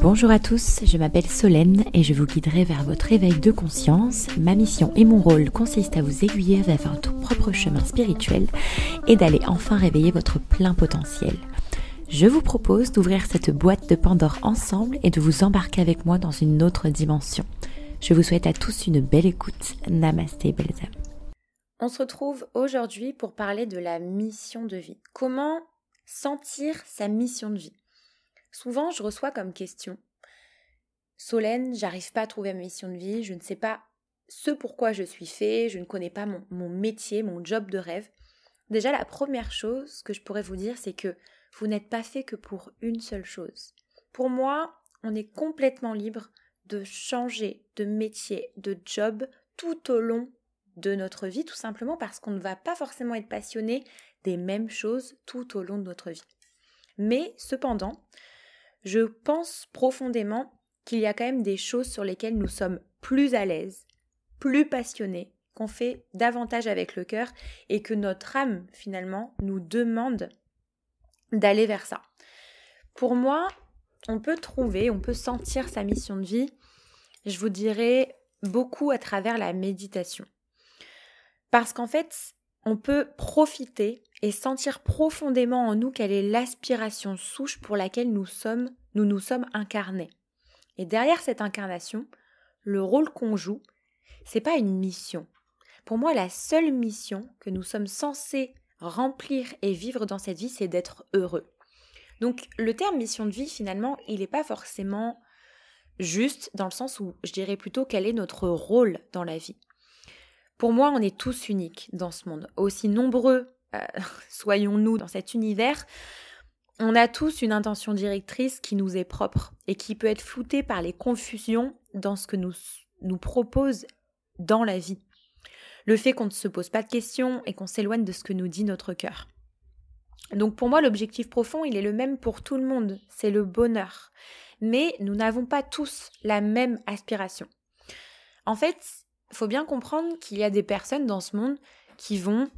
Bonjour à tous, je m'appelle Solène et je vous guiderai vers votre éveil de conscience. Ma mission et mon rôle consistent à vous aiguiller vers votre propre chemin spirituel et d'aller enfin réveiller votre plein potentiel. Je vous propose d'ouvrir cette boîte de Pandore ensemble et de vous embarquer avec moi dans une autre dimension. Je vous souhaite à tous une belle écoute. Namasté, belles âmes. On se retrouve aujourd'hui pour parler de la mission de vie. Comment sentir sa mission de vie? Souvent, je reçois comme question « Solène, j'arrive pas à trouver ma mission de vie, je ne sais pas ce pourquoi je suis fait, je ne connais pas mon métier, mon job de rêve. » Déjà, la première chose que je pourrais vous dire, c'est que vous n'êtes pas fait que pour une seule chose. Pour moi, on est complètement libre de changer de métier, de job tout au long de notre vie, tout simplement parce qu'on ne va pas forcément être passionné des mêmes choses tout au long de notre vie. Mais cependant, je pense profondément qu'il y a quand même des choses sur lesquelles nous sommes plus à l'aise, plus passionnés, qu'on fait davantage avec le cœur et que notre âme finalement nous demande d'aller vers ça. Pour moi, on peut sentir sa mission de vie, je vous dirais beaucoup à travers la méditation. Parce qu'en fait, on peut profiter et sentir profondément en nous quelle est l'aspiration souche pour laquelle nous nous sommes incarnés. Et derrière cette incarnation, le rôle qu'on joue, c'est pas une mission. Pour moi, la seule mission que nous sommes censés remplir et vivre dans cette vie, c'est d'être heureux. Donc le terme mission de vie, finalement, il n'est pas forcément juste dans le sens où je dirais plutôt quel est notre rôle dans la vie. Pour moi, on est tous uniques dans ce monde. Aussi nombreux soyons-nous dans cet univers, on a tous une intention directrice qui nous est propre et qui peut être floutée par les confusions dans ce que nous propose dans la vie. Le fait qu'on ne se pose pas de questions et qu'on s'éloigne de ce que nous dit notre cœur. Donc pour moi, l'objectif profond, il est le même pour tout le monde, c'est le bonheur. Mais nous n'avons pas tous la même aspiration. En fait, il faut bien comprendre qu'il y a des personnes dans ce monde qui vont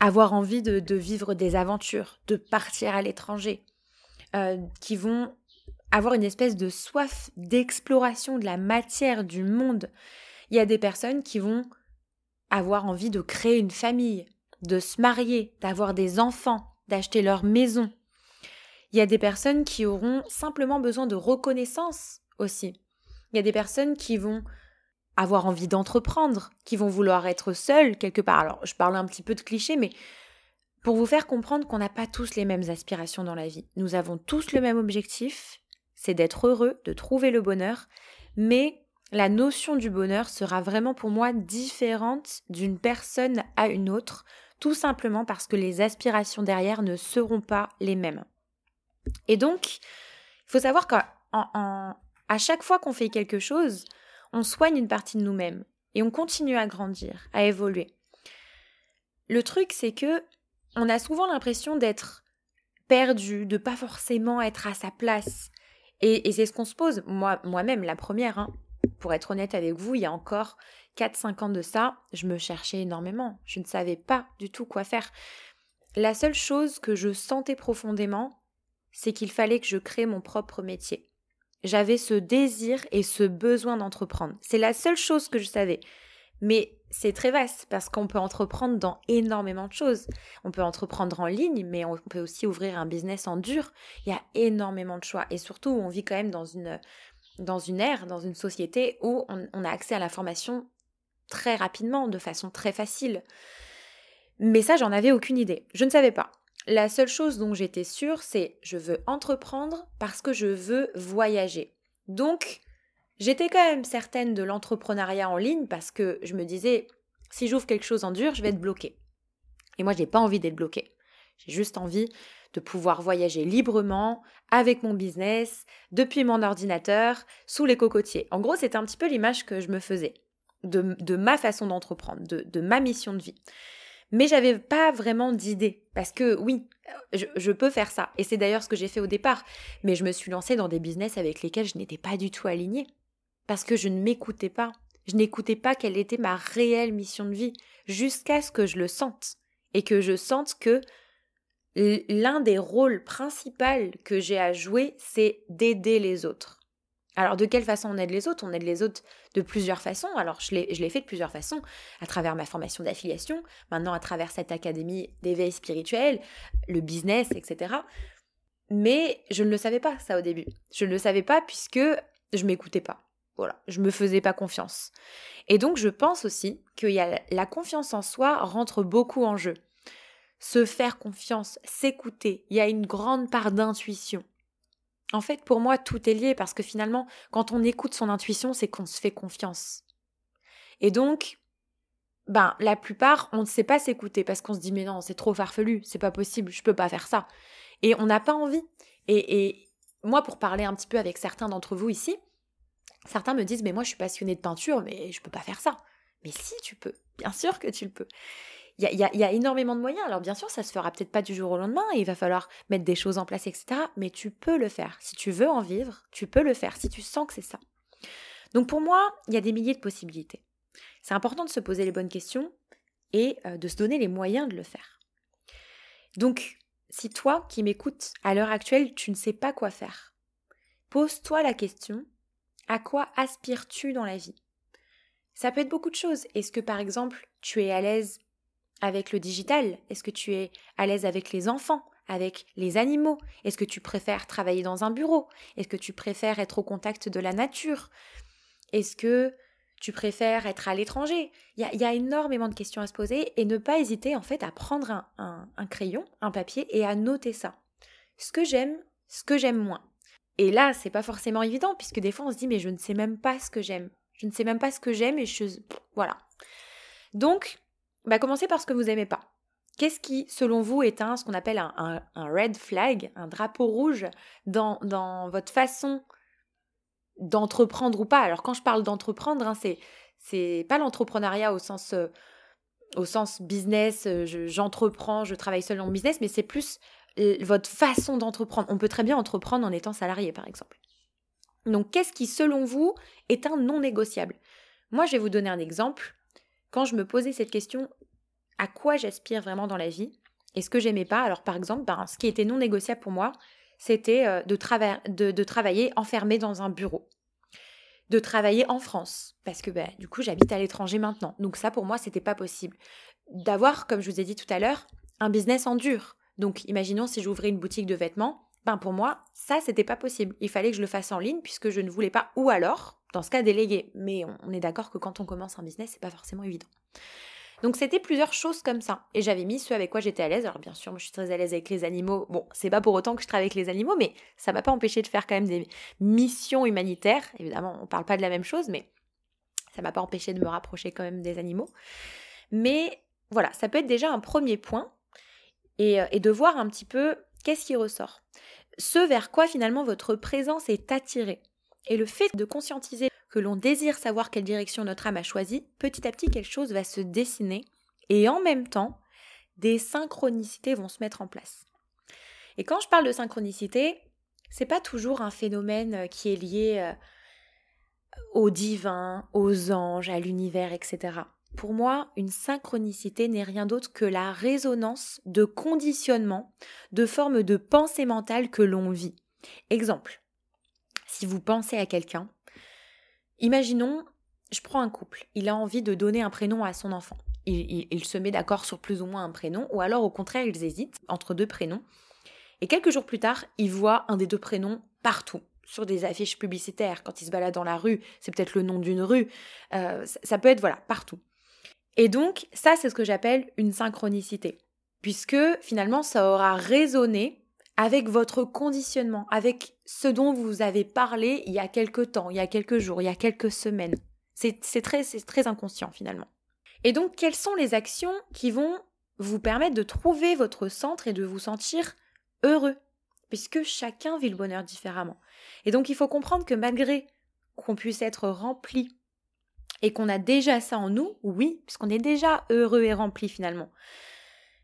avoir envie de vivre des aventures, de partir à l'étranger, qui vont avoir une espèce de soif d'exploration de la matière, du monde. Il y a des personnes qui vont avoir envie de créer une famille, de se marier, d'avoir des enfants, d'acheter leur maison. Il y a des personnes qui auront simplement besoin de reconnaissance aussi. Il y a des personnes qui vont avoir envie d'entreprendre, qui vont vouloir être seuls quelque part. Alors, je parle un petit peu de clichés, mais pour vous faire comprendre qu'on n'a pas tous les mêmes aspirations dans la vie. Nous avons tous le même objectif, c'est d'être heureux, de trouver le bonheur, mais la notion du bonheur sera vraiment pour moi différente d'une personne à une autre, tout simplement parce que les aspirations derrière ne seront pas les mêmes. Et donc, il faut savoir qu'à chaque fois qu'on fait quelque chose, on soigne une partie de nous-mêmes et on continue à grandir, à évoluer. Le truc, c'est que on a souvent l'impression d'être perdu, de pas forcément être à sa place. Et c'est ce qu'on se pose, moi-même, la première. Pour être honnête avec vous, il y a encore 4-5 ans de ça, je me cherchais énormément. Je ne savais pas du tout quoi faire. La seule chose que je sentais profondément, c'est qu'il fallait que je crée mon propre métier. J'avais ce désir et ce besoin d'entreprendre. C'est la seule chose que je savais. Mais c'est très vaste parce qu'on peut entreprendre dans énormément de choses. On peut entreprendre en ligne, mais on peut aussi ouvrir un business en dur. Il y a énormément de choix. Et surtout, on vit quand même dans une ère, dans une société où on a accès à l'information très rapidement, de façon très facile. Mais ça, j'en avais aucune idée. Je ne savais pas. La seule chose dont j'étais sûre, c'est je veux entreprendre parce que je veux voyager. Donc, j'étais quand même certaine de l'entrepreneuriat en ligne parce que je me disais, si j'ouvre quelque chose en dur, je vais être bloquée. Et moi, je n'ai pas envie d'être bloquée. J'ai juste envie de pouvoir voyager librement avec mon business, depuis mon ordinateur, sous les cocotiers. En gros, c'était un petit peu l'image que je me faisais de ma façon d'entreprendre, de ma mission de vie. Mais j'avais pas vraiment d'idée, parce que oui, je peux faire ça. Et c'est d'ailleurs ce que j'ai fait au départ. Mais je me suis lancée dans des business avec lesquels je n'étais pas du tout alignée. Parce que je ne m'écoutais pas. Je n'écoutais pas quelle était ma réelle mission de vie, jusqu'à ce que je le sente. et que je sente que l'un des rôles principaux que j'ai à jouer, c'est d'aider les autres. Alors de quelle façon on aide les autres ? On aide les autres de plusieurs façons. Alors je l'ai fait de plusieurs façons, à travers ma formation d'affiliation, maintenant à travers cette académie d'éveil spirituel, le business, etc. Mais je ne le savais pas ça au début. Je ne le savais pas puisque je m'écoutais pas. Voilà, je me faisais pas confiance. Et donc je pense aussi que la confiance en soi rentre beaucoup en jeu. Se faire confiance, s'écouter, il y a une grande part d'intuition. En fait, pour moi, tout est lié parce que finalement, quand on écoute son intuition, c'est qu'on se fait confiance. Et donc, la plupart, on ne sait pas s'écouter parce qu'on se dit « mais non, c'est trop farfelu, c'est pas possible, je peux pas faire ça ». Et on n'a pas envie. Et moi, pour parler un petit peu avec certains d'entre vous ici, certains me disent « mais moi, je suis passionnée de peinture, mais je peux pas faire ça ». Mais si, tu peux. Bien sûr que tu le peux. Il y a énormément de moyens. Alors bien sûr, ça se fera peut-être pas du jour au lendemain, et il va falloir mettre des choses en place, etc. Mais tu peux le faire. Si tu veux en vivre, tu peux le faire, si tu sens que c'est ça. Donc pour moi, il y a des milliers de possibilités. C'est important de se poser les bonnes questions et de se donner les moyens de le faire. Donc, si toi qui m'écoutes, à l'heure actuelle, tu ne sais pas quoi faire, pose-toi la question, à quoi aspires-tu dans la vie ? Ça peut être beaucoup de choses. Est-ce que par exemple, tu es à l'aise avec le digital? Est-ce que tu es à l'aise avec les enfants, avec les animaux? Est-ce que tu préfères travailler dans un bureau? Est-ce que tu préfères être au contact de la nature? Est-ce que tu préfères être à l'étranger? Il y a énormément de questions à se poser et ne pas hésiter en fait à prendre un crayon, un papier et à noter ça. Ce que j'aime moins. Et là, c'est pas forcément évident puisque des fois on se dit mais je ne sais même pas ce que j'aime. Je ne sais même pas ce que j'aime et voilà. Donc, commencez par ce que vous n'aimez pas. Qu'est-ce qui, selon vous, est ce qu'on appelle un red flag, un drapeau rouge dans votre façon d'entreprendre ou pas? Alors quand je parle d'entreprendre, c'est pas l'entrepreneuriat au sens business, j'entreprends, je travaille seul dans mon business, mais c'est plus votre façon d'entreprendre. On peut très bien entreprendre en étant salarié, par exemple. Donc qu'est-ce qui, selon vous, est un non négociable? Moi, je vais vous donner un exemple. Quand je me posais cette question, à quoi j'aspire vraiment dans la vie et ce que j'aimais pas, alors par exemple, ce qui était non négociable pour moi, c'était de travailler enfermé dans un bureau, de travailler en France, parce que du coup j'habite à l'étranger maintenant, donc ça pour moi c'était pas possible. D'avoir, comme je vous ai dit tout à l'heure, un business en dur, donc imaginons si j'ouvrais une boutique de vêtements, pour moi ça c'était pas possible, il fallait que je le fasse en ligne puisque je ne voulais pas, ou alors... dans ce cas délégué, mais on est d'accord que quand on commence un business, c'est pas forcément évident. Donc c'était plusieurs choses comme ça, et j'avais mis ce avec quoi j'étais à l'aise. Alors bien sûr, moi je suis très à l'aise avec les animaux, c'est pas pour autant que je travaille avec les animaux, mais ça m'a pas empêché de faire quand même des missions humanitaires, évidemment on parle pas de la même chose, mais ça m'a pas empêché de me rapprocher quand même des animaux. Mais voilà, ça peut être déjà un premier point, et de voir un petit peu qu'est-ce qui ressort, ce vers quoi finalement votre présence est attirée. Et le fait de conscientiser que l'on désire savoir quelle direction notre âme a choisie, petit à petit, quelque chose va se dessiner et en même temps, des synchronicités vont se mettre en place. Et quand je parle de synchronicité, c'est pas toujours un phénomène qui est lié au divin, aux anges, à l'univers, etc. Pour moi, une synchronicité n'est rien d'autre que la résonance de conditionnement, de formes de pensée mentale que l'on vit. Exemple. Si vous pensez à quelqu'un, imaginons, je prends un couple, il a envie de donner un prénom à son enfant. Il se met d'accord sur plus ou moins un prénom, ou alors au contraire, ils hésitent entre deux prénoms. Et quelques jours plus tard, ils voient un des deux prénoms partout, sur des affiches publicitaires, quand ils se baladent dans la rue, c'est peut-être le nom d'une rue, ça peut être partout. Et donc, ça c'est ce que j'appelle une synchronicité, puisque finalement ça aura résonné avec votre conditionnement, avec ce dont vous avez parlé il y a quelques temps, il y a quelques jours, il y a quelques semaines. C'est très inconscient finalement. Et donc, quelles sont les actions qui vont vous permettre de trouver votre centre et de vous sentir heureux? Puisque chacun vit le bonheur différemment. Et donc, il faut comprendre que malgré qu'on puisse être rempli et qu'on a déjà ça en nous, oui, puisqu'on est déjà heureux et rempli finalement.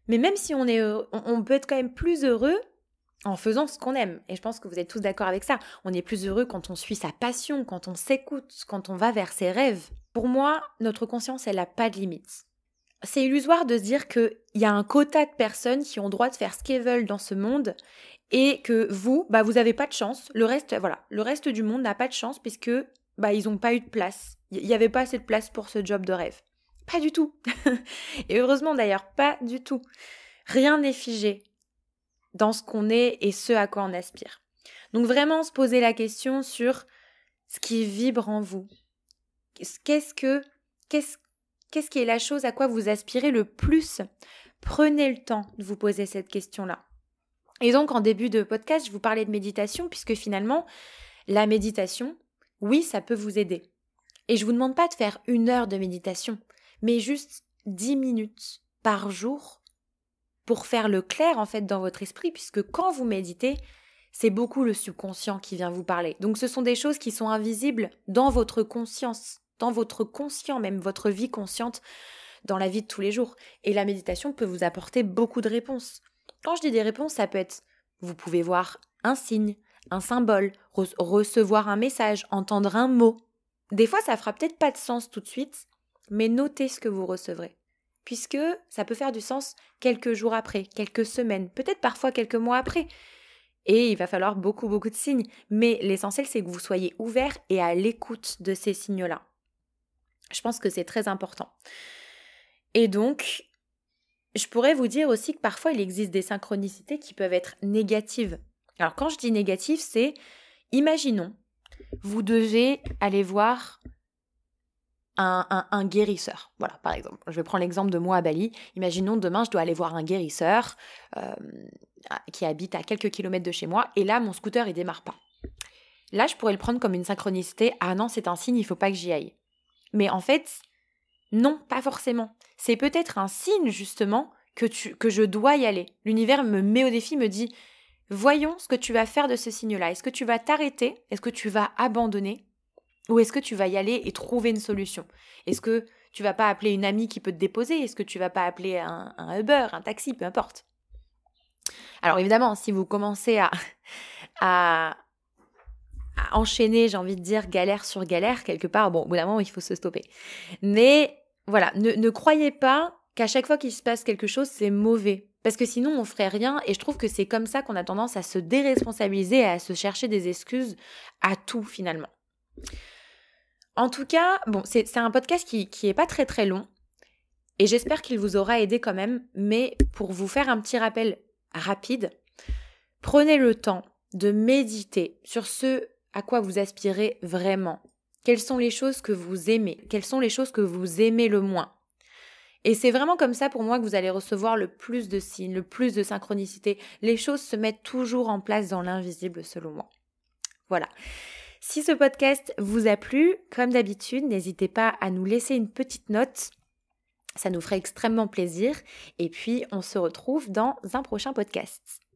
Mais même si on est heureux, on peut être quand même plus heureux en faisant ce qu'on aime. Et je pense que vous êtes tous d'accord avec ça. On est plus heureux quand on suit sa passion, quand on s'écoute, quand on va vers ses rêves. Pour moi, notre conscience, elle n'a pas de limite. C'est illusoire de se dire qu'il y a un quota de personnes qui ont droit de faire ce qu'elles veulent dans ce monde et que vous, bah, vous n'avez pas de chance. Le reste du monde n'a pas de chance puisque bah, ils n'ont pas eu de place. Il n'y avait pas assez de place pour ce job de rêve. Pas du tout. Et heureusement d'ailleurs, pas du tout. Rien n'est figé dans ce qu'on est et ce à quoi on aspire. Donc vraiment se poser la question sur ce qui vibre en vous. Qu'est-ce qui est la chose à quoi vous aspirez le plus ? Prenez le temps de vous poser cette question-là. Et donc, en début de podcast, je vous parlais de méditation, puisque finalement, la méditation, oui, ça peut vous aider. Et je ne vous demande pas de faire 1 heure de méditation, mais juste 10 minutes par jour pour faire le clair, en fait, dans votre esprit, puisque quand vous méditez, c'est beaucoup le subconscient qui vient vous parler. Donc, ce sont des choses qui sont invisibles dans votre conscience, dans votre conscient, même votre vie consciente, dans la vie de tous les jours. Et la méditation peut vous apporter beaucoup de réponses. Quand je dis des réponses, ça peut être, vous pouvez voir un signe, un symbole, recevoir un message, entendre un mot. Des fois, ça fera peut-être pas de sens tout de suite, mais notez ce que vous recevrez. Puisque ça peut faire du sens quelques jours après, quelques semaines, peut-être parfois quelques mois après. Et il va falloir beaucoup, beaucoup de signes. Mais l'essentiel, c'est que vous soyez ouvert et à l'écoute de ces signes-là. Je pense que c'est très important. Et donc, je pourrais vous dire aussi que parfois, il existe des synchronicités qui peuvent être négatives. Alors, quand je dis négative, c'est, imaginons, vous devez aller voir un guérisseur. Voilà, par exemple. Je vais prendre l'exemple de moi à Bali. Imaginons, demain, je dois aller voir un guérisseur qui habite à quelques kilomètres de chez moi. Et là, mon scooter, il démarre pas. Là, je pourrais le prendre comme une synchronicité. Ah non, c'est un signe, il faut pas que j'y aille. Mais en fait, non, pas forcément. C'est peut-être un signe, justement, que je dois y aller. L'univers me met au défi, me dit « Voyons ce que tu vas faire de ce signe-là. Est-ce que tu vas t'arrêter ? Est-ce que tu vas abandonner ? Ou est-ce que tu vas y aller et trouver une solution ? Est-ce que tu vas pas appeler une amie qui peut te déposer ? Est-ce que tu vas pas appeler un Uber, un taxi, peu importe ?» Alors évidemment, si vous commencez à enchaîner, j'ai envie de dire, galère sur galère, quelque part, bon, au bout d'un moment, il faut se stopper. Mais voilà, ne croyez pas qu'à chaque fois qu'il se passe quelque chose, c'est mauvais. Parce que sinon, on ferait rien et je trouve que c'est comme ça qu'on a tendance à se déresponsabiliser et à se chercher des excuses à tout, finalement. En tout cas, bon, c'est un podcast qui est pas très très long et j'espère qu'il vous aura aidé quand même, mais pour vous faire un petit rappel rapide, prenez le temps de méditer sur ce à quoi vous aspirez vraiment. Quelles sont les choses que vous aimez ? Quelles sont les choses que vous aimez le moins ? Et c'est vraiment comme ça pour moi que vous allez recevoir le plus de signes, le plus de synchronicité. Les choses se mettent toujours en place dans l'invisible selon moi. Voilà. Si ce podcast vous a plu, comme d'habitude, n'hésitez pas à nous laisser une petite note. Ça nous ferait extrêmement plaisir. Et puis, on se retrouve dans un prochain podcast.